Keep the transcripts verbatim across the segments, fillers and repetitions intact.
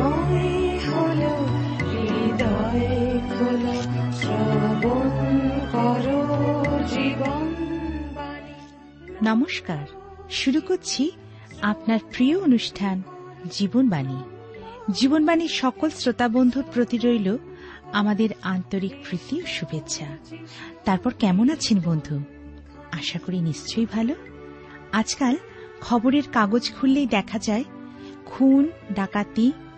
মনে হলো হৃদয় খোলো, শ্রবণ করো জীবন বাণী। নমস্কার, শুরু করছি আপনার প্রিয় অনুষ্ঠান জীবনবাণী। জীবনবাণীর সকল শ্রোতা বন্ধুর প্রতি রইল আমাদের আন্তরিক প্রীতি ও শুভেচ্ছা। তারপর কেমন আছেন বন্ধু? আশা করি নিশ্চয়ই ভালো। আজকাল খবরের কাগজ খুললেই দেখা যায় খুন, ডাকাতি,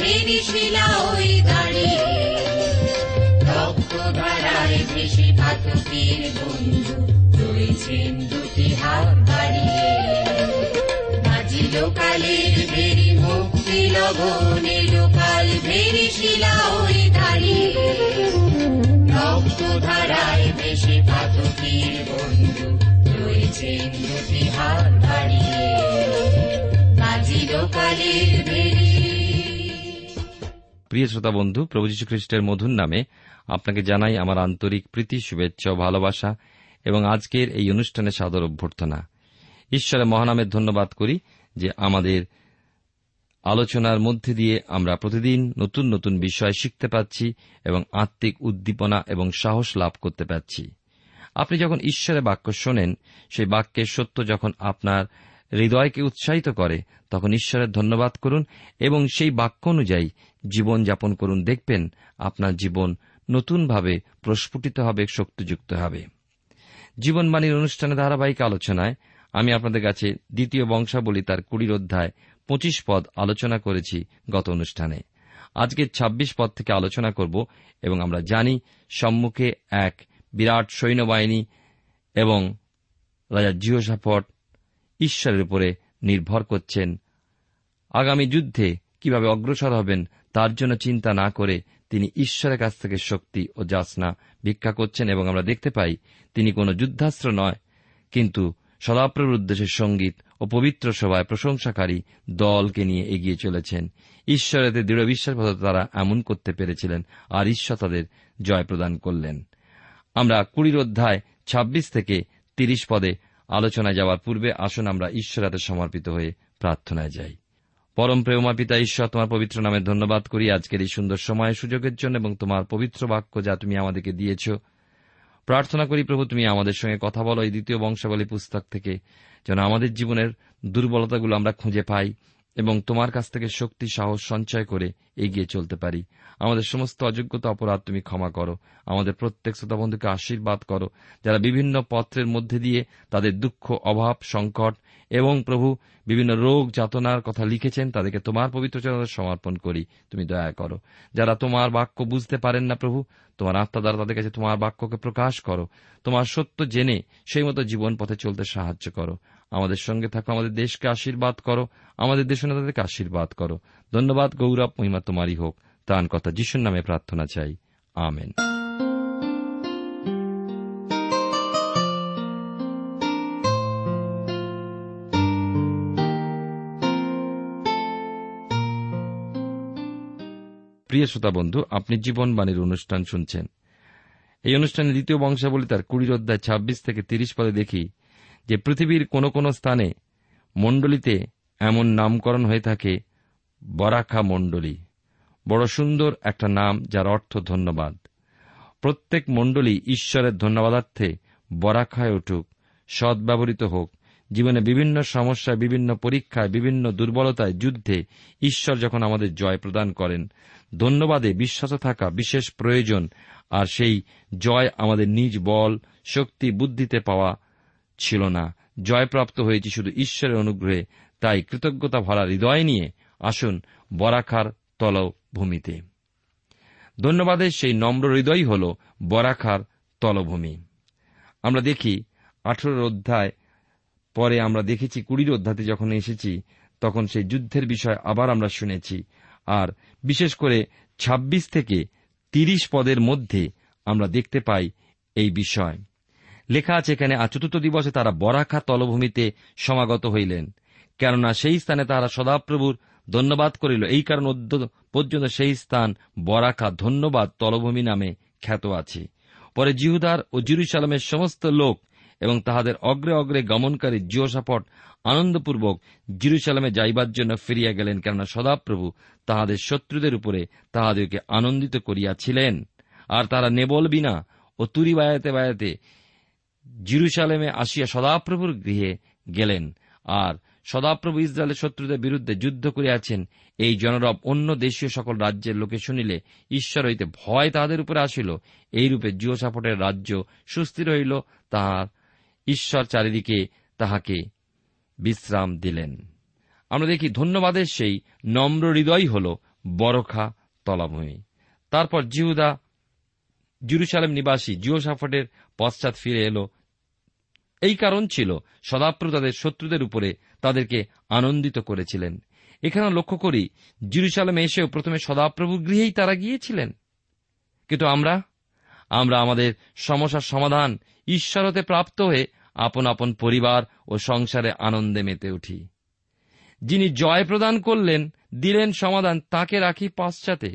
ভেরি শিলা ওই দাঁড়িয়ে রক্ত ধারায় ভেসে পাতকের বন্ধু রয়েছেন দুটি হাত বাড়িয়ে। বাজিল কালের ভেরি মুক্তি লবণে লোকাল ভেরি শিলা ওই দাঁড়িয়ে রক্ত ধারায় ভেসে পাতকের বন্ধু রয়েছেন দুটি হাত বাড়িয়ে। প্রিয় শ্রোতা বন্ধু, প্রভু যীশু খ্রিস্টের মধুর নামে আপনাকে জানাই আমার আন্তরিক প্রীতি, শুভেচ্ছা, ভালোবাসা এবং আজকের এই অনুষ্ঠানে সাদর অভ্যর্থনা। ঈশ্বরের মহানামে ধন্যবাদ করি যে আমাদের আলোচনার মধ্যে দিয়ে আমরা প্রতিদিন নতুন নতুন বিষয় শিখতে পাচ্ছি এবং আত্মিক উদ্দীপনা এবং সাহস লাভ করতে পারছি। আপনি যখন ঈশ্বরের বাক্য শোনেন, সেই বাক্যের সত্য যখন আপনার হৃদয়কে উৎসাহিত করে, তখন ঈশ্বরের ধন্যবাদ করুন এবং সেই বাক্য অনুযায়ী জীবন যাপন করুন। দেখবেন আপনার জীবন নতুনভাবে প্রস্ফুটিত হবে, শক্তিযুক্ত হবে। জীবনবাণীর অনুষ্ঠানে ধারাবাহিক আলোচনায় আমি আপনাদের কাছে দ্বিতীয় বংশাবলী তার কুড়ির অধ্যায় পঁচিশ পদ আলোচনা করেছি গত অনুষ্ঠানে। আজকের ছাব্বিশ পদ থেকে আলোচনা করব এবং আমরা জানি সম্মুখে এক বিরাট সৈন্যবাহিনী এবং রাজা জিহোশাফট ঈশ্বরের উপরে নির্ভর করছেন। আগামী যুদ্ধে কিভাবে অগ্রসর হবেন তার জন্য চিন্তা না করে তিনি ঈশ্বরের কাছ থেকে শক্তি ও যাচনা ভিক্ষা করছেন এবং আমরা দেখতে পাই তিনি কোন যুদ্ধাস্ত্র নয়, কিন্তু সদাপ্রভুর উদ্দেশ্যে সঙ্গীত ও পবিত্র সভায় প্রশংসাকারী দলকে নিয়ে এগিয়ে চলেছেন। ঈশ্বরেতে দৃঢ় বিশ্বাসবাদ তারা এমন করতে পেরেছিলেন, আর ঈশ্বর তাদের জয় প্রদান করলেন। আমরা কুড়ির অধ্যায় ছাব্বিশ থেকে তিরিশ পদে আলোচনায় যাওয়ার পূর্বে আসুন আমরা ঈশ্বরের হাতে সমর্পিত হয়ে প্রার্থনায় যাই। পরম প্রেমময় পিতা ঈশ্বর, তোমার পবিত্র নামে ধন্যবাদ করি আজকের এই সুন্দর সময় সুযোগের জন্য এবং তোমার পবিত্র বাক্য যা তুমি আমাদেরকে দিয়েছ। প্রার্থনা করি প্রভু, তুমি আমাদের সঙ্গে কথা বলো এই দ্বিতীয় বংশাবলী পুস্তক থেকে, যেন আমাদের জীবনের দুর্বলতাগুলো আমরা খুঁজে পাই এবং তোমার কাছ থেকে শক্তি, সাহস সঞ্চয় করে এগিয়ে চলতে পারি। আমাদের সমস্ত অযোগ্যতা, অপরাধ তুমি ক্ষমা করো। আমাদের প্রত্যেক শ্রোতা বন্ধুকে আশীর্বাদ করো, যারা বিভিন্ন পত্রের মধ্যে দিয়ে তাদের দুঃখ, অভাব, সংকট এবং প্রভু বিভিন্ন রোগ যাতনার কথা লিখেছেন, তাদেরকে তোমার পবিত্র চরণে সমর্পণ করি, তুমি দয়া করো। যারা তোমার বাক্য বুঝতে পারেন না প্রভু, তোমার আত্মা দ্বারা তাদের কাছে তোমার বাক্যকে প্রকাশ করো। তোমার সত্য জেনে সেই মতো জীবন পথে চলতে সাহায্য করো। আমাদের সঙ্গে থাকো, আমাদের দেশকে আশীর্বাদ করো, আমাদের দেশ নেতাদেরকে আশীর্বাদ করো। ধন্যবাদ, গৌরব, মহিমা তোমারই হোক। তার কথা যিশুর নামে প্রার্থনা চাই, আমেন। প্রিয় শ্রোতা বন্ধু, আপনি জীবনবাণীর অনুষ্ঠান শুনছেন। এই অনুষ্ঠানে দ্বিতীয় বংশাবলী তার কুড়ির অধ্যায় ছাব্বিশ থেকে তিরিশ পদে দেখি যে পৃথিবীর কোন কোন স্থানে মণ্ডলীতে এমন নামকরণ হয়ে থাকে বরাখা মণ্ডলী। বড় সুন্দর একটা নাম, যার অর্থ ধন্যবাদ। প্রত্যেক মণ্ডলী ঈশ্বরের ধন্যবাদার্থে বরাখায় উঠুক, সদ্ব্যবহৃত হোক, জীবনে বিভিন্ন সমস্যা, বিভিন্ন পরীক্ষায়, বিভিন্ন দুর্বলতায়, যুদ্ধে ঈশ্বর যখন আমাদের জয় প্রদান করেন, ধন্যবাদে বিশ্বাস থাকা বিশেষ প্রয়োজন। আর সেই জয় আমাদের নিজ বল, শক্তি, বুদ্ধিতে পাওয়া ছিল না, জয়প্রাপ্ত হয়েছি শুধু ঈশ্বরের অনুগ্রহে। তাই কৃতজ্ঞতা ভরা হৃদয় নিয়ে আসুন বরাখার তলভূমিতে। ধন্যবাদের সেই নম্র হৃদয় হল বরাখার তলভূমি। আমরা দেখি আঠারোর অধ্যায় পরে আমরা দেখেছি, কুড়ির অধ্যায়ে যখন এসেছি তখন সেই যুদ্ধের বিষয় আবার আমরা শুনেছি। আর বিশেষ করে ছাব্বিশ থেকে তিরিশ পদের মধ্যে আমরা দেখতে পাই এই বিষয় লেখা আছে এখানে। আর চতুর্থ দিবসে তারা বরাখা তলভূমিতে সমাগত হইলেন, কেননা সেই স্থানে তাহারা সদাপ্রভুর ধন্যবাদ করিল। এই কারণ পর্যন্ত সেই স্থান বরাখা ধন্যবাদ তলভূমি নামে খ্যাত আছে। পরে জিহুদার ও জেরুজালেমের সমস্ত লোক এবং তাহাদের অগ্রে অগ্রে গমনকারী জিহোশাফাট আনন্দপূর্বক জেরুজালেমে যাইবার জন্য ফিরিয়া গেলেন, কেননা সদাপ্রভু তাহাদের শত্রুদের উপরে তাহাদেরকে আনন্দিত করিয়াছিলেন। আর তারা নেবল বিনা ও তুরি বাজাইতে বাজাইতে জেরুজালেমে আসিয়া সদাপ্রভুর গৃহে গেলেন। আর সদাপ্রভু ইসরায়েলের শত্রুদের বিরুদ্ধে যুদ্ধ করিয়াছেন, এই জনরব অন্য দেশীয় সকল রাজ্যের লোকে শুনিলে ঈশ্বর হইতে ভয় তাহাদের উপরে আসিল। এইরূপে জিহোশাফাটের রাজ্য সুস্থির হইল, তাহার ঈশ্বর চারিদিকে তাহাকে বিশ্রাম দিলেন। আমরা দেখি ধন্যবাদের সেই নম্র হৃদয় হল বরাখা তলভূমি। তারপর জিহুদা জেরুজালেম নিবাসী জিহোশাফাটের পশ্চাৎ ফিরে এল। এই কারণ ছিল সদাপ্রভু তাদের শত্রুদের উপরে তাদেরকে আনন্দিত করেছিলেন। এখানে লক্ষ্য করি, জেরুজালেমে এসেও প্রথমে সদাপ্রভুর গৃহেই তারা গিয়েছিলেন। কিন্তু আমরা আমরা আমাদের সমস্যার সমাধান ঈশ্বর হতে প্রাপ্ত হয়ে আপন আপন পরিবার ও সংসারে আনন্দে মেতে উঠি। যিনি জয় প্রদান করলেন, দিলেন সমাধান, তাকে রাখি পাশ্চাতে।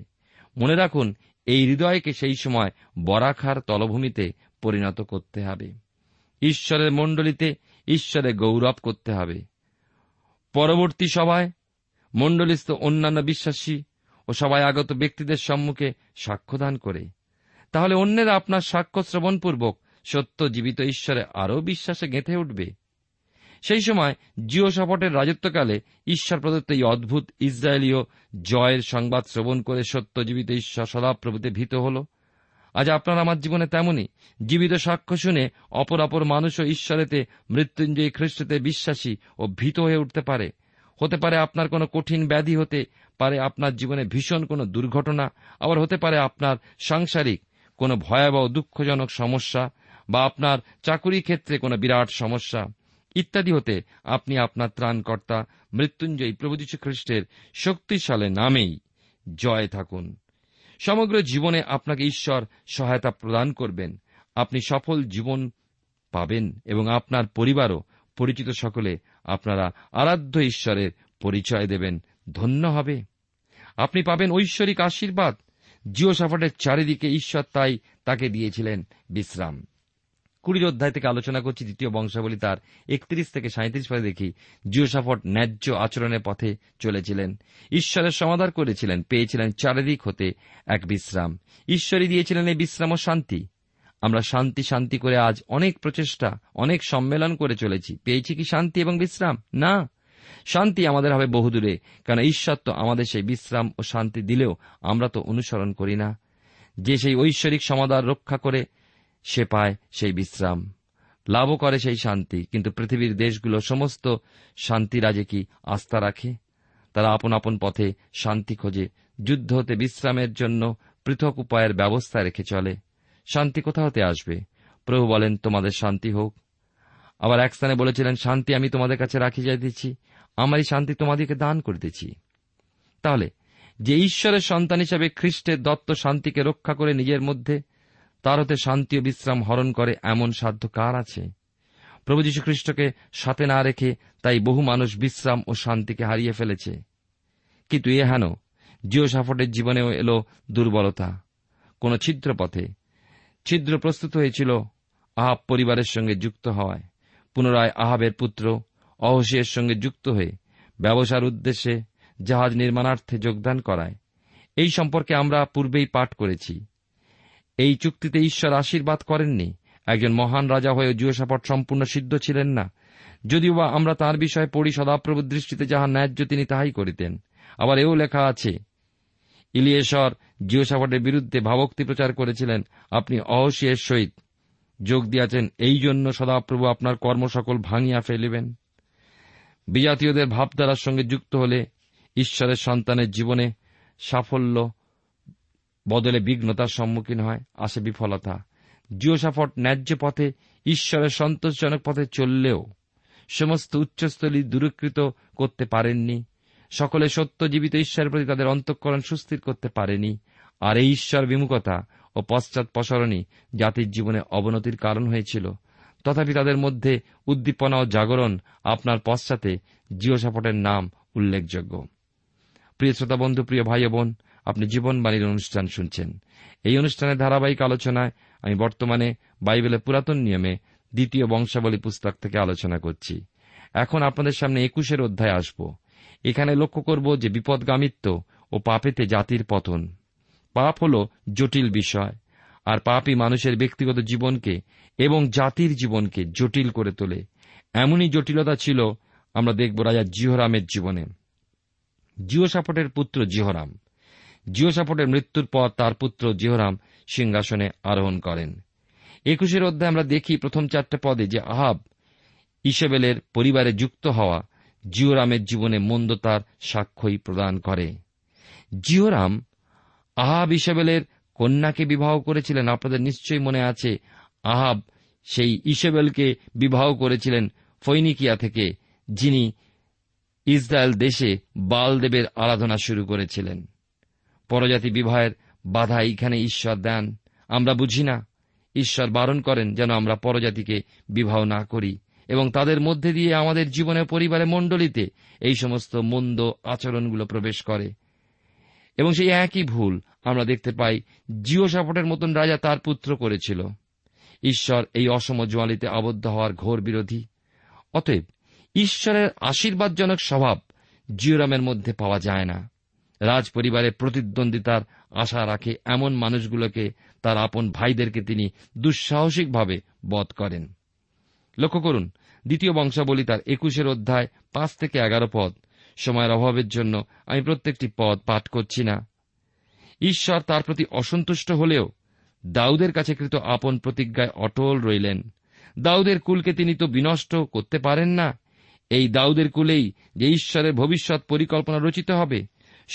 মনে রাখুন, এই হৃদয়কে সেই সময় বরাখার তলভূমিতে পরিণত করতে হবে। ঈশ্বরের মণ্ডলীতে ঈশ্বরে গৌরব করতে হবে। পরবর্তী সভায় মণ্ডলীস্থ অন্যান্য বিশ্বাসী ও সবাই আগত ব্যক্তিদের সম্মুখে সাক্ষ্যদান করে, তাহলে অন্যেরা আপনার সাক্ষ্য শ্রবণপূর্বক সত্য জীবিত ঈশ্বরে আরও বিশ্বাসে গেঁথে উঠবে। সেই সময় জিহোশাফাটের রাজত্বকালে ঈশ্বর প্রদত্ত এই অদ্ভুত ইসরায়েলীয় জয়ের সংবাদ শ্রবণ করে সত্য জীবিত ঈশ্বর সদাপ্রভুতে ভীত হল। আজ আপনার আমার জীবনে তেমনই জীবিত সাক্ষ্য শুনে অপর অপর মানুষও ঈশ্বরেতে, মৃত্যুঞ্জয়ী খ্রিস্টতে বিশ্বাসী ও ভীত হয়ে উঠতে পারে। হতে পারে আপনার কোনো কঠিন ব্যাধি, হতে পারে আপনার জীবনে ভীষণ কোনো দুর্ঘটনা, আবার হতে পারে আপনার সাংসারিক কোনো ভয়াবহ দুঃখজনক সমস্যা, বা আপনার চাকুরি ক্ষেত্রে কোনো বিরাট সমস্যা ইত্যাদি হতে আপনি আপনার ত্রাণকর্তা মৃত্যুঞ্জয়ী প্রভু যীশু খ্রিস্টের শক্তিশালী নামেই জয় থাকুন। সমগ্র জীবনে আপনাকে ঈশ্বর সহায়তা প্রদান করবেন, আপনি সফল জীবন পাবেন এবং আপনার পরিবারও পরিচিত সকলে আপনারা আরাধ্য ঈশ্বরের পরিচয় দেবেন, ধন্য হবে। আপনি পাবেন ঐশ্বরিক আশীর্বাদ। জিহোশাফাটের চারিদিকে ঈশ্বর তাই তাকে দিয়েছিলেন বিশ্রাম। কুড়ির অধ্যায় থেকে আলোচনা করছি, দ্বিতীয় বংশাবলী তার একত্রিশ থেকে সাঁত্রিশ পদে দেখি, জিহোশাফাট ন্যায্য আচরণের পথে চলেছিলেন, ঈশ্বরের সমাদর করেছিলেন, পেয়েছিলেন চারিদিক হতে এক বিশ্রাম। ঈশ্বরই দিয়েছিলেন এই বিশ্রাম ও শান্তি। আমরা শান্তি শান্তি করে আজ অনেক প্রচেষ্টা, অনেক সম্মেলন করে চলেছি, পেয়েছি কি শান্তি এবং বিশ্রাম? না, শান্তি আমাদের হবে বহুদূরে, কারণ ঈশ্বর তো আমাদের সেই বিশ্রাম ও শান্তি দিলেও আমরা তো অনুসরণ করি না। যে সেই ঐশ্বরিক সমাদর রক্ষা করে সে পায় সেই বিশ্রাম, লাভও করে সেই শান্তি। কিন্তু পৃথিবীর দেশগুলো সমস্ত শান্তি রাজে কি আস্থা রাখে? তারা আপন আপন পথে শান্তি খোঁজে, যুদ্ধ হতে বিশ্রামের জন্য পৃথক উপায়ের ব্যবস্থা রেখে চলে। শান্তি কোথা হতে আসবে? প্রভু বলেন, তোমাদের শান্তি হোক। আবার এক স্থানে বলেছিলেন, শান্তি আমি তোমাদের কাছে রাখি যাইতেছি, আমারই শান্তি তোমাদেরকে দান করিতেছি। তাহলে যে ঈশ্বরের সন্তান হিসাবে খ্রিস্টের দত্ত শান্তিকে রক্ষা করে নিজের মধ্যে, তার হতে শান্তি ও বিশ্রাম হরণ করে এমন সাধ্য কার আছে? প্রভু যীশু খ্রিস্টকে সাথে না রেখে তাই বহু মানুষ বিশ্রাম ও শান্তিকে হারিয়ে ফেলেছে। কিন্তু এ হেন জিহোশাফাটের জীবনেও এলো দুর্বলতা। কোন ছিদ্র পথে ছিদ্র প্রস্তুত হয়েছিল আহাব পরিবারের সঙ্গে যুক্ত হওয়ায়। পুনরায় আহাবের পুত্র অহসিয়ার সঙ্গে যুক্ত হয়ে ব্যবসার উদ্দেশ্যে জাহাজ নির্মাণার্থে যোগদান করায়। এই সম্পর্কে আমরা পূর্বেই পাঠ করেছি। এই চুক্তিতে ঈশ্বর আশীর্বাদ করেননি। একজন মহান রাজা হয়েও জিহোশাফাট সম্পূর্ণ সিদ্ধ ছিলেন না। যদিও বা আমরা তাঁর বিষয়ে পড়ি, সদাপ্রভুর দৃষ্টিতে যাহা ন্যায্য তিনি তাহাই করিতেন। আবার এও লেখা আছে, ইলিয়েসর জিওসাফাটের বিরুদ্ধে ভাবক্তি প্রচার করেছিলেন, আপনি অহসিয়ার সহিত যোগ দিয়াছেন, এই জন্য সদাপ্রভু আপনার কর্ম সকল ভাঙিয়া ফেলিবেন। বিজাতীয়দের ভাবধারার সঙ্গে যুক্ত হলে ঈশ্বরের সন্তানের জীবনে সাফল্য বদলে বিঘ্নতার সম্মুখীন হয়, আসে বিফলতা। জিওসাফট ন্যায্য পথে, ঈশ্বরের সন্তোষজনক পথে চললেও সমস্ত উচ্চস্থলী দূরীকৃত করতে পারেননি, সকলে সত্য জীবিত ঈশ্বরের প্রতি তাদের অন্তঃকরণ সুস্থির করতে পারেনি। আর এই ঈশ্বর বিমুখতা ও পশ্চাৎপসরণই জাতির জীবনে অবনতির কারণ হয়েছিল। তথাপি তাদের মধ্যে উদ্দীপনা ও জাগরণ আপনার পশ্চাতে জিওসাফটের নাম উল্লেখযোগ্য। প্রিয় শ্রোতা বন্ধু, প্রিয় ভাই ও বোন, আপনি জীবনবাণীর অনুষ্ঠান শুনছেন। এই অনুষ্ঠানের ধারাবাহিক আলোচনায় আমি বর্তমানে বাইবেলের পুরাতন নিয়মে দ্বিতীয় বংশাবলী পুস্তক থেকে আলোচনা করছি। এখন আপনাদের সামনে একুশের অধ্যায়ে আসব। এখানে লক্ষ্য করব যে বিপদগামিত্ব ও পাপেতে জাতির পতন। পাপ হল জটিল বিষয়, আর পাপই মানুষের ব্যক্তিগত জীবনকে এবং জাতির জীবনকে জটিল করে তোলে। এমনই জটিলতা ছিল আমরা দেখব রাজা জিহোরামের জীবনে। জিওসাফটের পুত্র জিহোরাম, জিওসাফটের মৃত্যুর পর তার পুত্র জিহোরাম সিংহাসনে আরোহণ করেন। একুশের অধ্যায়ে আমরা দেখি প্রথম চারটে পদে যে আহাব ইসবেলের পরিবারে যুক্ত হওয়া জিহোরামের জীবনে মন্দতার সাক্ষ্যই প্রদান করে। জিহোরাম আহাব ইসবেলের কন্যাকে বিবাহ করেছিলেন। আপনাদের নিশ্চয়ই মনে আছে, আহাব সেই ইসবেলকে বিবাহ করেছিলেন ফৈনিকিয়া থেকে, যিনি ইসরায়েল দেশে বালদেবের আরাধনা শুরু করেছিলেন। পরজাতি বিবাহের বাধা এখানে ঈশ্বর দেন। আমরা বুঝি না, ঈশ্বর বারণ করেন যেন আমরা পরজাতিকে বিবাহ না করি, এবং তাদের মধ্যে দিয়ে আমাদের জীবনে, পরিবারে, মণ্ডলীতে এই সমস্ত মন্দ আচরণগুলো প্রবেশ করে। এবং সেই একই ভুল আমরা দেখতে পাই জিওসাফটের মতন রাজা তার পুত্র করেছিল। ঈশ্বর এই অসম জোয়ালিতে আবদ্ধ হওয়ার ঘোর বিরোধী। অতএব ঈশ্বরের আশীর্বাদজনক স্বভাব জিহোরামের মধ্যে পাওয়া যায় না। রাজ পরিবারে প্রতিদ্বন্দ্বিতার আশা রাখে এমন মানুষগুলোকে, তার আপন ভাইদেরকে তিনি দুঃসাহসিকভাবে বধ করেন। লক্ষ্য করুন, দ্বিতীয় বংশাবলী তার একুশের অধ্যায় পাঁচ থেকে এগারো পদ। সময়ের অভাবের জন্য আমি প্রত্যেকটি পদ পাঠ করছি না। ঈশ্বর তার প্রতি অসন্তুষ্ট হলেও দাউদের কাছে কৃত আপন প্রতিজ্ঞায় অটল রইলেন। দাউদের কুলকে তিনি তো বিনষ্ট করতে পারেন না। এই দাউদের কুলেই যে ঈশ্বরের ভবিষ্যৎ পরিকল্পনা রচিত হবে।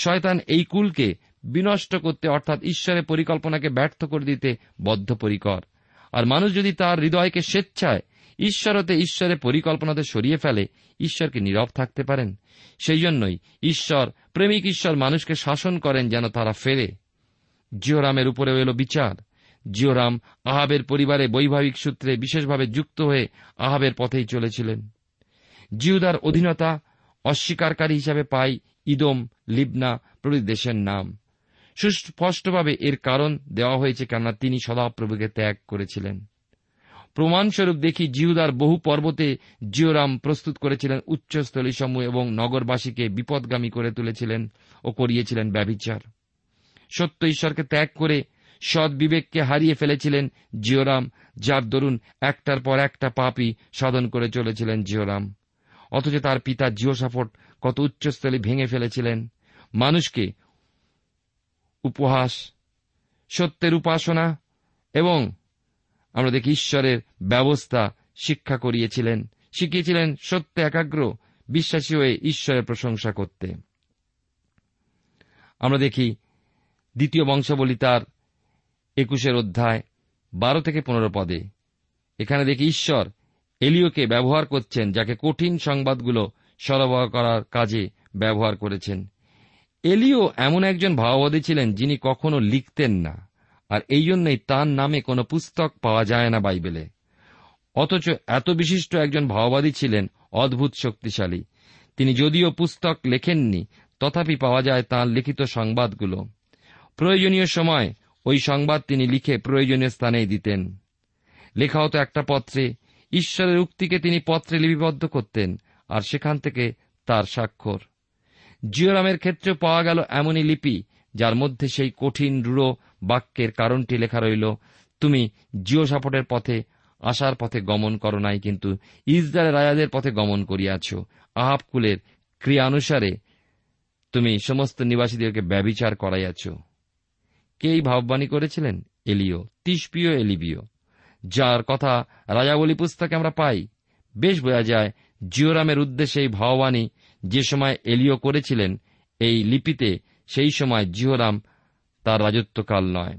শয়তান এই কুলকে বিনষ্ট করতে, অর্থাৎ ঈশ্বরের পরিকল্পনাকে ব্যর্থ করে দিতে বদ্ধপরিকর। আর মানুষ যদি তার হৃদয়কে স্বেচ্ছায় ঈশ্বরতে, ঈশ্বরের পরিকল্পনাতে সরিয়ে ফেলে, ঈশ্বরকে নীরব থাকতে পারেন। সেই জন্যই ঈশ্বর, প্রেমিক ঈশ্বর মানুষকে শাসন করেন যেন তারা ফেরে। জিহোরামের উপরেও এল বিচার। জিহোরাম আহাবের পরিবারে বৈবাহিক সূত্রে বিশেষভাবে যুক্ত হয়ে আহাবের পথেই চলেছিলেন। জিহুদার অধীনতা অস্বীকারী হিসাবে পাই ইদোম, লিবনা প্রভৃতি দেশের নাম। সুস্পষ্টভাবে এর কারণ দেওয়া হয়েছে, কেননা তিনি সদাপ্রভুকে ত্যাগ করেছিলেন। প্রমাণস্বরূপ দেখি জিহুদার বহু পর্বতে জিহোরাম প্রস্তুত করেছিলেন উচ্চস্থলী সমূহ এবং নগরবাসীকে বিপদগামী করে তুলেছিলেন ও করিয়েছিলেন ব্যভিচার। সত্য ঈশ্বরকে ত্যাগ করে সৎ বিবেককে হারিয়ে ফেলেছিলেন জিহোরাম, যার দরুন একটার পর একটা পাপই সাধন করে চলেছিলেন জিহোরাম। অথচ তার পিতা জিওসাফট কত উচ্চস্থলী ভেঙে ফেলেছিলেন। মানুষকে উপহাস, সত্যের উপাসনা এবং আমরা দেখি ঈশ্বরের ব্যবস্থা শিক্ষা করিয়েছিলেন, শিখিয়েছিলেন সত্যে একাগ্র বিশ্বাসী হয়ে ঈশ্বরের প্রশংসা করতে। আমরা দেখি দ্বিতীয় বংশাবলী তার একুশের অধ্যায় বারো থেকে পনেরো পদে। এখানে দেখি ঈশ্বর এলিয়কে ব্যবহার করছেন, যাকে কঠিন সংবাদগুলো সরবরাহ করার কাজে ব্যবহার করেছেন। এলিয় এমন একজন ভাববাদী ছিলেন যিনি কখনো লিখতেন না, আর এই জন্যই তাঁর নামে কোনো পুস্তক পাওয়া যায় না বাইবেলে। অথচ এত বিশিষ্ট একজন ভাববাদী ছিলেন, অদ্ভুত শক্তিশালী। তিনি যদিও পুস্তক লেখেননি, তথাপি পাওয়া যায় তাঁর লিখিত সংবাদগুলো। প্রয়োজনীয় সময় ওই সংবাদ তিনি লিখে প্রয়োজনীয় স্থানেই দিতেন। লেখা হতো একটা পত্রে। ঈশ্বরের উক্তিকে তিনি পত্রে লিপিবদ্ধ করতেন, আর সেখান থেকে তার স্বাক্ষর। জিহোরামের ক্ষেত্রে পাওয়া গেল এমনই লিপি, যার মধ্যে সেই কঠিন রূঢ় বাক্যের কারণটি লেখা রইল। তুমি জিওসাফটের পথে আশার পথে গমন কর নাই, কিন্তু ইসরায়েল রাজাদের পথে গমন করিয়াছ। আহাব কুলের ক্রিয়ানুসারে তুমি সমস্ত নিবাসীদেরকে ব্যভিচার করাইয়াছ। কে এই ভাববাণী করেছিলেন? এলিয়, তিশবীয় এলিবীয়, যার কথা রাজাবলী পুস্তকে আমরা পাই। বেশ বোঝা যায় জিওরামের উদ্দেশ্যে এই ভাববাণী যে সময় এলিয় করেছিলেন এই লিপিতে, সেই সময় জিওরাম তার রাজত্বকাল নয়।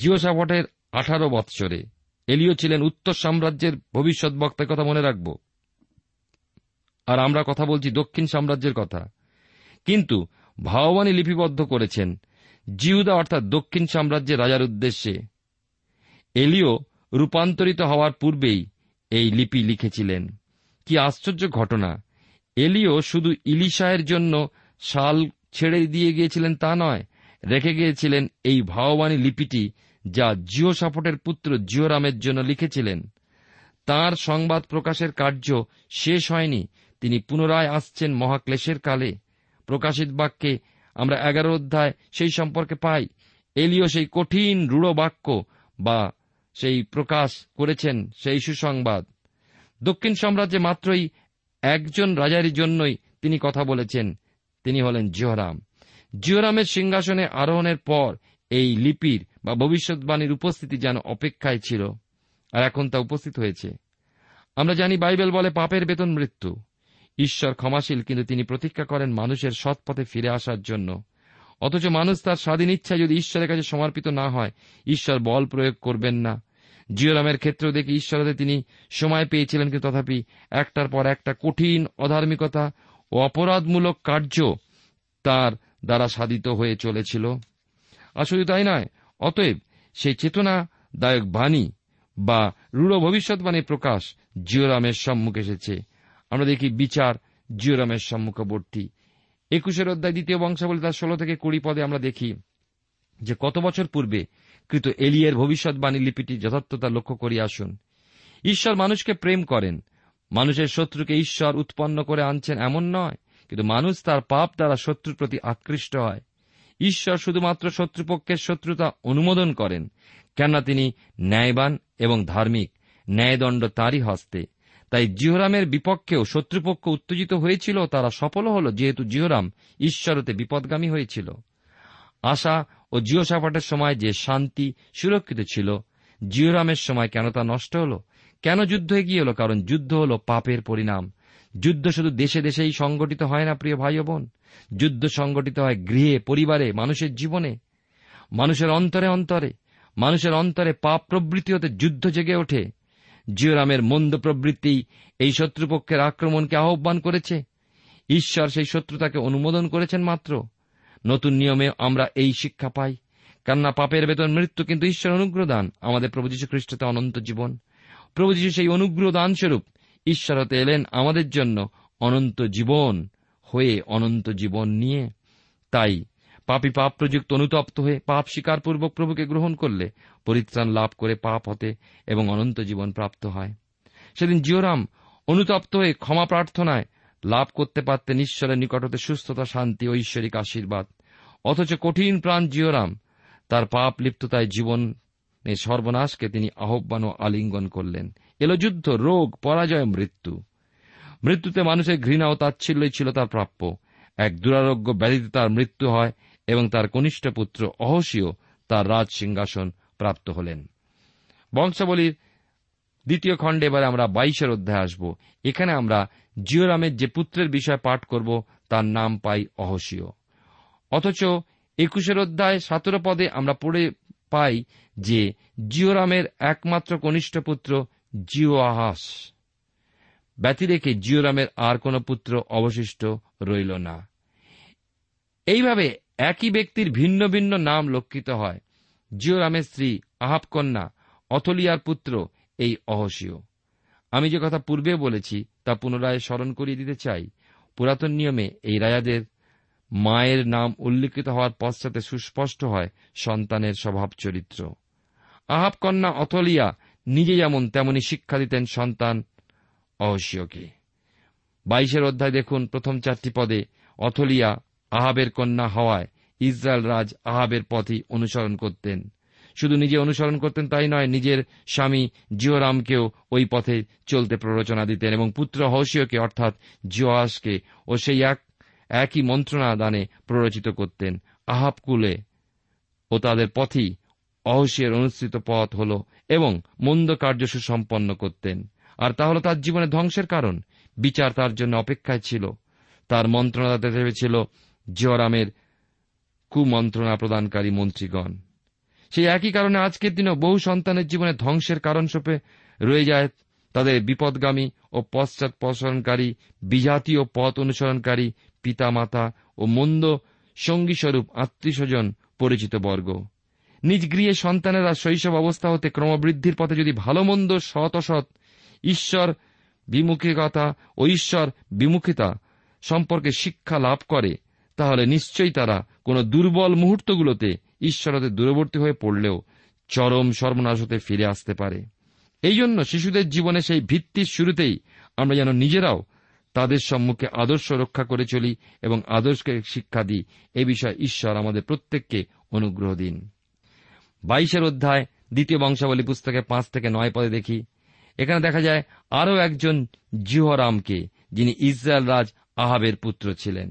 জিওশাফাটের আঠারো বৎসরে এলিয় ছিলেন উত্তর সাম্রাজ্যের ভবিষ্যৎ বক্তার কথা মনে রাখব, আর আমরা কথা বলছি দক্ষিণ সাম্রাজ্যের কথা। কিন্তু ভাববাণী লিপিবদ্ধ করেছেন জিহুদা অর্থাৎ দক্ষিণ সাম্রাজ্যের রাজার উদ্দেশ্যে। এলিয় রূপান্তরিত হওয়ার পূর্বেই এই লিপি লিখেছিলেন। কি আশ্চর্য ঘটনা! এলিয় শুধু ইলিশায়ের জন্য শাল ছেড়ে দিয়ে গিয়েছিলেন তা নয়, রেখে গিয়েছিলেন এই ভাববাণী লিপিটি যা জিহোশাফটের পুত্র জিওরামের জন্য লিখেছিলেন। তাঁর সংবাদ প্রকাশের কার্য শেষ হয়নি, তিনি পুনরায় আসছেন মহাক্লেশের কালে। প্রকাশিত বাক্যে আমরা এগারো অধ্যায় সেই সম্পর্কে পাই। এলিয় সেই কঠিন রূঢ় বাক্য বা সেই প্রকাশ করেছেন সেই সুসংবাদ। দক্ষিণ সাম্রাজ্যে মাত্রই একজন রাজার জন্যই তিনি কথা বলেছেন, তিনি হলেন জিহোরাম। জিহোরামের সিংহাসনে আরোহণের পর এই লিপির বা ভবিষ্যৎবাণীর উপস্থিতি যেন অপেক্ষায় ছিল, আর এখন তা উপস্থিত হয়েছে। আমরা জানি বাইবেল বলে পাপের বেতন মৃত্যু। ঈশ্বর ক্ষমাশীল, কিন্তু তিনি প্রতীক্ষা করেন মানুষের সৎপথে ফিরে আসার জন্য। অথচ মানুষ তার স্বাধীন ইচ্ছায় যদি ঈশ্বরের কাছে সমর্পিত না হয়, ঈশ্বর বল প্রয়োগ করবেন না। জিওরামের ক্ষেত্রেও দেখি ঈশ্বরতে তিনি সময় পেয়েছিলেন, কিন্তু তথাপি একটার পর একটা কঠিন অধার্মিকতা ও অপরাধমূলক কার্য তার দ্বারা সাধিত হয়ে চলেছিল। আসলে তাই নয়? অতএব সেই চেতনাদায়ক বাণী বা রূঢ় ভবিষ্যৎবাণী প্রকাশ জিওরামের সম্মুখে এসেছে। আমরা দেখি বিচার জিওরামের সম্মুখবর্তী। একুশের অধ্যায় দ্বিতীয় বংশাবলী তার ষোলো থেকে কুড়ি পদে আমরা দেখি যে কত বছর পূর্বে কৃত এলিয়ের ভবিষ্যৎবাণী লিপিটি যথার্থতা লক্ষ্য করি আসুন। ঈশ্বর মানুষকে প্রেম করেন। মানুষের শত্রুকে ঈশ্বর উৎপন্ন করে আনছেন এমন নয়, কিন্তু মানুষ তার পাপ দ্বারা শত্রুর প্রতি আকৃষ্ট হয়। ঈশ্বর শুধুমাত্র শত্রুপক্ষের শত্রুতা অনুমোদন করেন, কেননা তিনি ন্যায়বান এবং ধার্মিক। ন্যায়দণ্ড তাঁরই হস্তে। তাই জিহোরামের বিপক্ষেও শত্রুপক্ষ উত্তেজিত হয়েছিল, তারা সফল হল, যেহেতু জিহোরাম ঈশ্বরতে বিপদগামী হয়েছিল। আশা ও জিহোশাফাটের সময় যে শান্তি সুরক্ষিত ছিল, জিহোরামের সময় কেন তা নষ্ট হল? কেন যুদ্ধ এগিয়ে এল? কারণ যুদ্ধ হল পাপের পরিণাম। যুদ্ধ শুধু দেশে দেশেই সংগঠিত হয় না প্রিয় ভাই বোন, যুদ্ধ সংগঠিত হয় গৃহে, পরিবারে, মানুষের জীবনে, মানুষের অন্তরে অন্তরে। মানুষের অন্তরে পাপ প্রবৃত্তি হতে যুদ্ধ জেগে ওঠে। জিওরামের মন্দ প্রবৃত্তি এই শত্রুপক্ষের আক্রমণকে আহ্বান করেছে। ঈশ্বর সেই শত্রুতাকে অনুমোদন করেছেন মাত্র। নতুন নিয়মে আমরা এই শিক্ষা পাই, কেননা পাপের বেতন মৃত্যু, কিন্তু ঈশ্বর অনুগ্রহ দান আমাদের প্রভু যীশু খ্রিস্টতে অনন্ত জীবন। প্রভু যীশু সেই অনুগ্রহ দানস্বরূপ ঈশ্বর হতে এলেন আমাদের জন্য অনন্ত জীবন হয়ে, অনন্ত জীবন নিয়ে। তাই পাপী পাপ প্রযুক্ত অনুতপ্ত হয়ে পাপ স্বীকারপূর্বক প্রভুকে গ্রহণ করলে পরিত্রাণ লাভ করে পাপ হতে এবং অনন্ত জীবন প্রাপ্ত হয়। সেদিন জিওরাম অনুতপ্ত হয়ে ক্ষমা প্রার্থনায় লাভ করতে পারতেন ঈশ্বরের নিকট হতে সুস্থতা, শান্তি ও ঐশ্বরিক আশীর্বাদ। অথচ কঠিন প্রাণ জিওরাম তার পাপ লিপ্ততায় জীবনে সর্বনাশকে তিনি আহ্বান ও আলিঙ্গন করলেন। এলো যুদ্ধ, রোগ, পরাজয়, মৃত্যু। মৃত্যুতে মানুষের ঘৃণা ও তাচ্ছিল্যই ছিল তার প্রাপ্য। এক দুরারোগ্য ব্যাধিতে তার মৃত্যু হয় এবং তার কনিষ্ঠ পুত্র অহসীয় তার রাজ সিংহাসন প্রাপ্ত হলেন। বংশাবলীর দ্বিতীয় খণ্ডে এবার আমরা বাইশের অধ্যায়ে আসব। এখানে আমরা জিওরামের যে পুত্রের বিষয় পাঠ করব তার নাম পাই অহসীয়। অথচ একুশের অধ্যায় সতেরো পদে আমরা পড়ে পাই যে জিওরামের একমাত্র কনিষ্ঠ পুত্র জিওয়াহাস ব্যতি রেখে জিওরামের আর কোন পুত্র অবশিষ্ট রইল না। এইভাবে একই ব্যক্তির ভিন্ন ভিন্ন নাম লক্ষিত হয়। জিওরামের স্ত্রী আহাব কন্যা অথলিয়ার পুত্র এই অহসীয়। আমি যে কথা পূর্বে বলেছি তা পুনরায় স্মরণ করিয়ে দিতে চাই। পুরাতন নিয়মে এই রাজাদের মায়ের নাম উল্লিখিত হওয়ার পশ্চাতে সুস্পষ্ট হয় সন্তানের স্বভাব চরিত্র। আহাব কন্যা অথলিয়া নিজে যেমন তেমনি শিক্ষা দিতেন সন্তান অহসীয়কে। বাইশের অধ্যায় দেখুন প্রথম চারটি পদে, অথলিয়া আহাবের কন্যা হওয়ায় ইসরায়েল রাজ আহাবের পথই অনুসরণ করতেন। শুধু নিজে অনুসরণ করতেন তাই নয়, নিজের স্বামী জিওরামকেও ওই পথে চলতে প্ররোচনা দিতেন এবং পুত্র হোশিয়কে অর্থাৎ যোয়াসকে ও সেই এক একই মন্ত্রণা দানে প্ররোচিত করতেন। আহাব কুলে ও তাদের পথই অহসিয়ের অনুসৃত পথ হল এবং মন্দ কার্য সুসম্পন্ন করতেন। আর তা হল তার জীবনে ধ্বংসের কারণ। বিচার তার জন্য অপেক্ষায় ছিল। তার মন্ত্রণাদাতা ছিল জিওরামের কুমন্ত্রণা প্রদানকারী মন্ত্রীগণ। সেই একই কারণে আজকের দিনেও বহু সন্তানের জীবনে ধ্বংসের কারণস্বরূপে রয়ে যায় তাদের বিপদগামী ও পশ্চাৎপসরণকারী বিজাতীয় পথ অনুসরণকারী পিতামাতা ও মন্দ সঙ্গীস্বরূপ আত্মীয়স্বজন পরিচিত বর্গ। নিজ গৃহে সন্তানেরা শৈশব অবস্থা হতে ক্রমবৃদ্ধির পথে যদি ভালো মন্দ সৎ অসৎ ঈশ্বর বিমুখিকতা ও ঈশ্বর বিমুখিতা সম্পর্কে শিক্ষা লাভ করে, তাহলে নিশ্চয়ই তারা কোন দুর্বল মুহূর্তগুলোতে ঈশ্বরতে দূরবর্তী হয়ে পড়লেও চরম সর্বনাশ হতে ফিরে আসতে পারে। এই জন্য শিশুদের জীবনে সেই ভিত্তির শুরুতেই আমরা যেন নিজেরাও তাদের সম্মুখে আদর্শ রক্ষা করে চলি এবং আদর্শকে শিক্ষা দিই। এ বিষয়ে ঈশ্বর আমাদের প্রত্যেককে অনুগ্রহ দিন। বাইশের অধ্যায় দ্বিতীয় বংশাবলী পুস্তকে পাঁচ থেকে নয় পদে দেখি, এখানে দেখা যায় আরও একজন জিহরামকে, যিনি ইসরায়েল রাজ আহাবের পুত্র ছিলেন।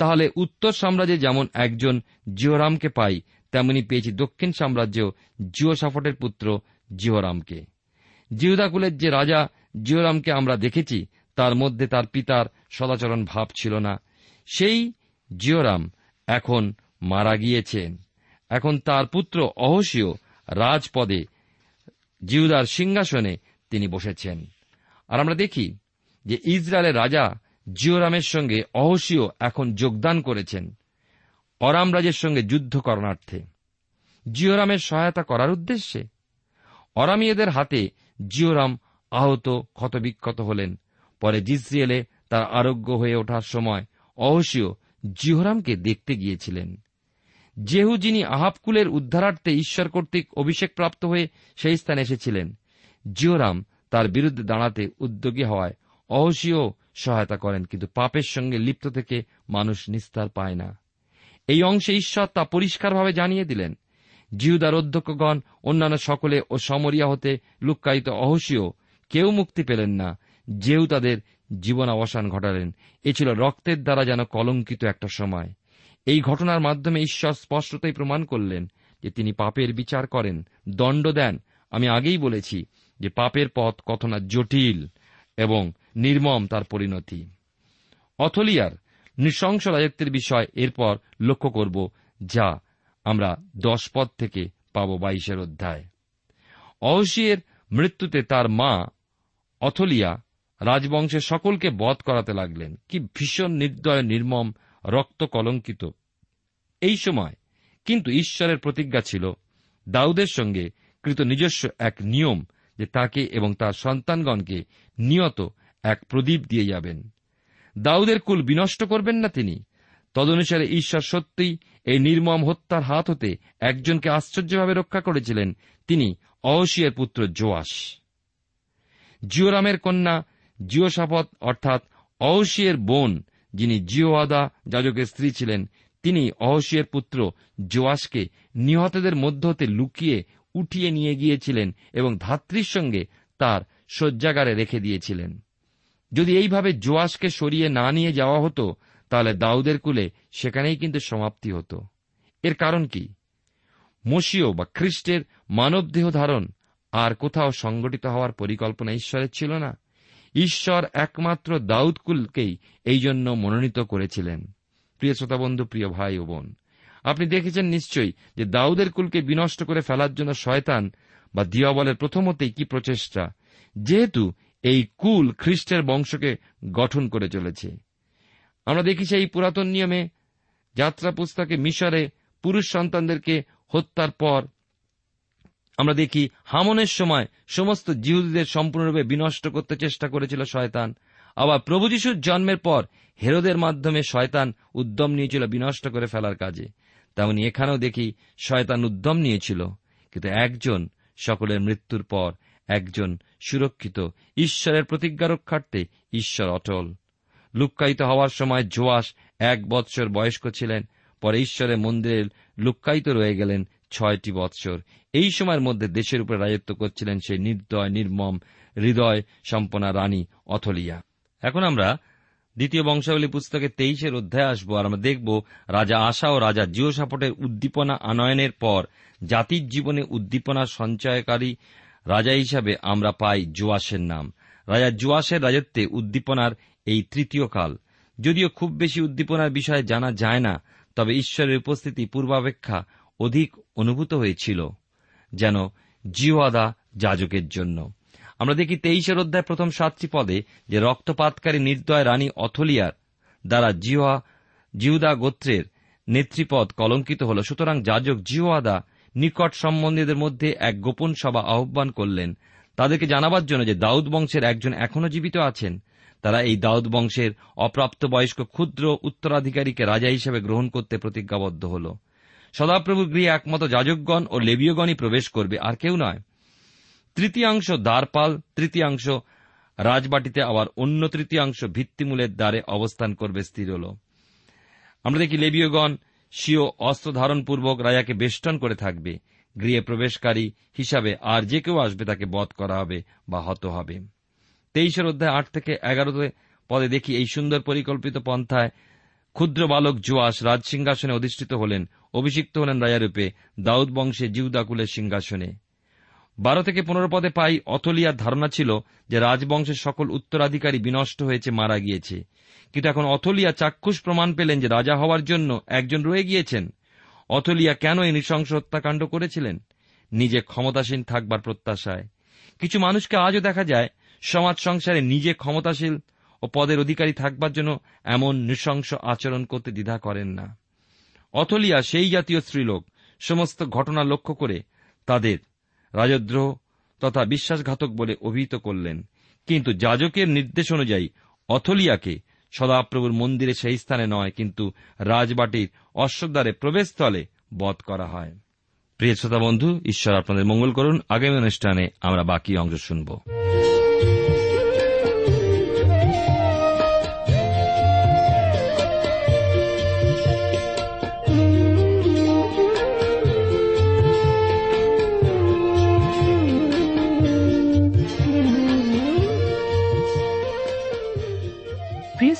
তাহলে উত্তর সাম্রাজ্যে যেমন একজন জিহরামকে পাই, তেমনি পেয়েছি দক্ষিণ সাম্রাজ্যেও জিহোশাফটের পুত্র জিহরামকে। জিহুদাকুলের যে রাজা জিহরামকে আমরা দেখেছি, তার মধ্যে তার পিতার সদাচরণ ভাব ছিল না। সেই জিহরাম এখন মারা গিয়েছেন। এখন তার পুত্র অহসীয় রাজপদে জিহুদার সিংহাসনে তিনি বসেছেন। আর আমরা দেখি যে ইসরায়েলের রাজা জিহরামের সঙ্গে অহসীয় এখন যোগদান করেছেন অরাম রাজের সঙ্গে যুদ্ধ করণার্থে, জিহরামের সহায়তা করার উদ্দেশ্যে। অরামীয়দের হাতে জিহরাম আহত ক্ষতবিক্ষত হলেন। পরে ইসরায়েলে তার আরোগ্য হয়ে ওঠার সময় অহসীয় জিহরামকে দেখতে গিয়েছিলেন। জেহু, যিনি আহাবকুলের উদ্ধারার্থে ঈশ্বর কর্তৃক অভিষেকপ্রাপ্ত হয়ে সেই স্থানে এসেছিলেন, জিহরাম তার বিরুদ্ধে দাঁড়াতে উদ্যোগী হওয়ায় অহসীয় সহায়তা করেন। কিন্তু পাপের সঙ্গে লিপ্ত থেকে মানুষ নিস্তার পায় না। এই অংশে ঈশ্বর তা পরিষ্কারভাবে জানিয়ে দিলেন। জিহুদার অধ্যক্ষগণ, অন্যান্য সকলে ও সমরিয়া হতে লুক্কায়িত অহসীয় কেউ মুক্তি পেলেন না। জেহু তাদের জীবনাবসান ঘটালেন। এ ছিল রক্তের দ্বারা যেন কলঙ্কিত একটা সময়। এই ঘটনার মাধ্যমে ঈশ্বর স্পষ্টতই প্রমাণ করলেন যে তিনি পাপের বিচার করেন, দণ্ড দেন। আমি আগেই বলেছি যে পাপের পথ কত না জটিল এবং নির্মম তার পরিণতি। অথলিয়ার নৃশংস রাজত্বের বিষয় এরপর লক্ষ্য করব, যা আমরা দশ পদ থেকে পাব বাইশের অধ্যায়। অহসীয়ের মৃত্যুতে তার মা অথলিয়া রাজবংশের সকলকে বধ করাতে লাগলেন। কি ভীষণ নির্দয়, নির্মম, রক্ত কলঙ্কিত এই সময়! কিন্তু ঈশ্বরের প্রতিজ্ঞা ছিল দাউদের সঙ্গে কৃত নিজস্ব এক নিয়ম, যে তাকে এবং তার সন্তানগণকে নিয়ত এক প্রদীপ দিয়ে যাবেন। দাউদের কুল বিনষ্ট করবেন না তিনি। তদনুসারে ঈশ্বর সত্যিই এই নির্মম হত্যার হাত হতে একজনকে আশ্চর্যভাবে রক্ষা করেছিলেন। তিনি অহসীয়ের পুত্র যোয়াস। জিহরামের কন্যা জিহোশাফট অর্থাৎ অহসীয়ের বোন, যিনি জিহোয়াদা যাজকের স্ত্রী ছিলেন, তিনি অহসীয়ের পুত্র যোয়াসকে নিহতদের মধ্য হতে লুকিয়ে উঠিয়ে নিয়ে গিয়েছিলেন এবং ধাত্রীর সঙ্গে তার শয্যাগারে রেখে দিয়েছিলেন। যদি এইভাবে যোয়াসকে সরিয়ে না নিয়ে যাওয়া হতো, তাহলে দাউদের কুলে সেখানেই কিন্তু সমাপ্তি হতো। এর কারণ কি? মসীয় বা খ্রিস্টের মানবদেহ ধারণ আর কোথাও সংগঠিত হওয়ার পরিকল্পনা ঈশ্বরের ছিল না। ঈশ্বর একমাত্র দাউদকুলকেই এই জন্য মনোনীত করেছিলেন। প্রিয় শ্রোতা বন্ধু, প্রিয় ভাই ও বোন, আপনি দেখেছেন নিশ্চয়ই যে দাউদের কুলকে বিনষ্ট করে ফেলার জন্য শয়তান বা দিয়াবলের প্রথমতেই কি প্রচেষ্টা। যেহেতু এই কুল খ্রিস্টের বংশকে গঠন করে চলেছে, আমরা দেখি সেই পুরাতন নিয়মে যাত্রা পুস্তকে মিশরে পুরুষ সন্তানদেরকে হত্যার পর আমরা দেখি হামনের সময় সমস্ত জিহুদীদের সম্পূর্ণরূপে বিনষ্ট করতে চেষ্টা করেছিল শয়তান। আবার প্রভু যিশুর জন্মের পর হেরোদের মাধ্যমে শয়তান উদ্যম নিয়েছিল বিনষ্ট করে ফেলার কাজে। তেমনি এখানেও দেখি শয়তান উদ্যম নিয়েছিল, কিন্তু একজন সকলের মৃত্যুর পর একজন সুরক্ষিত। ঈশ্বরের প্রতিজ্ঞা রক্ষার্থে ঈশ্বর অটল। লুক্কায়িত হওয়ার সময় যোয়াস এক বৎসর বয়স্ক ছিলেন। পরে ঈশ্বরের মন্দিরে লুক্কায়িত রয়ে গেলেন ছয়টি বৎসর। এই সময়ের মধ্যে দেশের উপরে রাজত্ব করছিলেন সেই নির্দয় নির্মম হৃদয় সম্পন্না রানী অথলিয়া। এখন আমরা দ্বিতীয় বংশাবলী পুস্তকে তেইশের অধ্যায়ে আসব, আর আমরা দেখব রাজা আশা ও রাজা জিওশাফটের উদ্দীপনা আনয়নের পর জাতির জীবনে উদ্দীপনা সঞ্চয়কারী রাজা হিসাবে আমরা পাই জোয়াশের নাম। রাজা জোয়াশের রাজত্বে উদ্দীপনার এই তৃতীয় কাল। যদিও খুব বেশি উদ্দীপনার বিষয়ে জানা যায় না, তবে ঈশ্বরের উপস্থিতি পূর্বাপেক্ষা অধিক অনুভূত হয়েছিল, যেন জিহ্বাদা যাজকের জন্য। আমরা দেখি তেইশের অধ্যায় প্রথম সাতটি পদে যে রক্তপাতকারী নির্দয় রানী অথলিয়ার দ্বারা জিহ্বা জিহুদা গোত্রের নেতৃপদ কলঙ্কিত হল। সুতরাং যাজক জিহ্বাদা নিকট সম্বন্ধীদের মধ্যে এক গোপন সভা আহ্বান করলেন, তাদেরকে জানাবার জন্য যে দাউদ বংশের একজন এখনও জীবিত আছেন। তারা এই দাউদ বংশের অপ্রাপ্তবয়স্ক ক্ষুদ্র উত্তরাধিকারীকে রাজা হিসেবে গ্রহণ করতে প্রতিজ্ঞাবদ্ধ হল। সদাপ্রভুর গৃহে একমাত্র যাজকগণ ও লেবীয়গণই প্রবেশ করবে, আর কেউ নয়। তৃতীয়াংশ দ্বারপাল, তৃতীয়াংশ রাজবাটিতে, আবার অন্য তৃতীয়াংশ ভিত্তিমূলের দ্বারে অবস্থান করবে স্থির হল। আমরা দেখি লেবীয়গণ স্বীয় অস্ত্র ধারণপূর্বক রাজাকে বেষ্টন করে থাকবে। গৃহে প্রবেশকারী হিসাবে আর যে কেউ আসবে তাকে বধ করা হবে বা হত হবে। তেইশের অধ্যায় আট থেকে এগারো পদে দেখি এই সুন্দর পরিকল্পিত পন্থায় ক্ষুদ্র বালক জোয়াশ রাজ সিংহাসনে অধিষ্ঠিত হলেন, অভিষিক্ত হলেন রাজারূপে দাউদ বংশে জিহুদাকুলের সিংহাসনে। বারো থেকে পনেরো পদে পাই অথলিয়ার ধারণা ছিল যে রাজবংশের সকল উত্তরাধিকারী বিনষ্ট হয়েছে, মারা গিয়েছে, কিন্তু এখন অথলিয়া চাক্ষুষ প্রমাণ পেলেন যে রাজা হওয়ার জন্য একজন রয়ে গিয়েছেন। অথলিয়া কেন এই নৃশংস হত্যাকাণ্ড করেছিলেন? নিজে ক্ষমতাসীন থাকবার প্রত্যাশায়। কিছু মানুষকে আজও দেখা যায় সমাজ সংসারে নিজে ক্ষমতাশীল ও পদের অধিকারী থাকবার জন্য এমন নৃশংস আচরণ করতে দ্বিধা করেন না। অথলিয়া সেই জাতীয় স্ত্রীলোক। সমস্ত ঘটনা লক্ষ্য করে তাদের রাজদ্রোহ তথা বিশ্বাসঘাতক বলে অভিহিত করলেন, কিন্তু যাজকের নির্দেশ অনুযায়ী অথলিয়াকে সদাপ্রভুর মন্দিরে সেই স্থানে নয়, কিন্তু রাজবাটির অশ্বদ্বারে প্রবেশস্থলে বধ করা হয়। প্রিয় শ্রোতা বন্ধু, ঈশ্বর আপনাদের মঙ্গল করুন। আগামী অনুষ্ঠানে আমরা বাকি অংশ শুনব। প্রিয়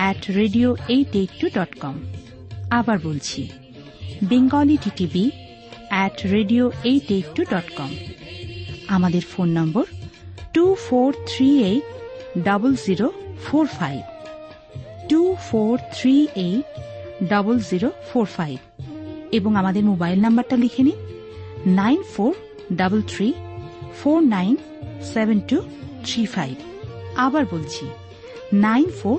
at radio eight eight two dot com. আবার বলছি, Bengali TTV at radio eight eight two dot com. আমাদের phone number two four three eight double zero four five, two four three eight double zero four five, এবং আমাদের mobile নাম্বারটা লিখে নিন nine four double three four nine seven two three five. আবার বলছি, nine four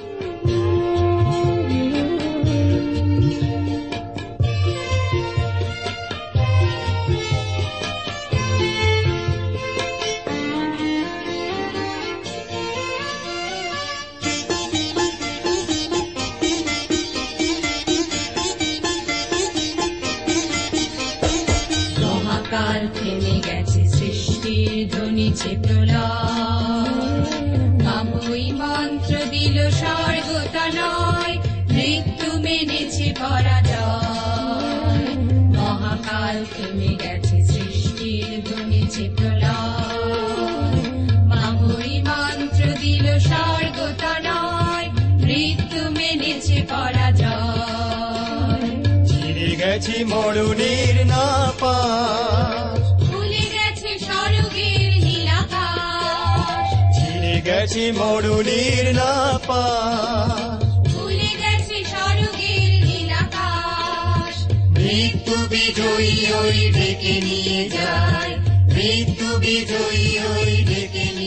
যে প্রলয় মন্ত্র দিল স্বর্গতা নয়, মৃত্যু মেনেছে পরাজয়। মহাকাল থেমে গেছে, সৃষ্টির ধনেছে প্রলয়, মামুই মন্ত্র দিল স্বর্গতা। পরাজয়। চিরে গেছি মরুনির নাপাশ, ভুলে গেছি স্বর্গের নীলাকাশ। চিরে গেছি মরুনির নাপাশ, ভুলে গেছি স্বর্গের নীলাকাশ। মৃত্যু বিজয়ী ওই ডেকে নিয়ে যায়, মৃত্যু বিজয়ী ওই ডেকে নিয়ে যায়।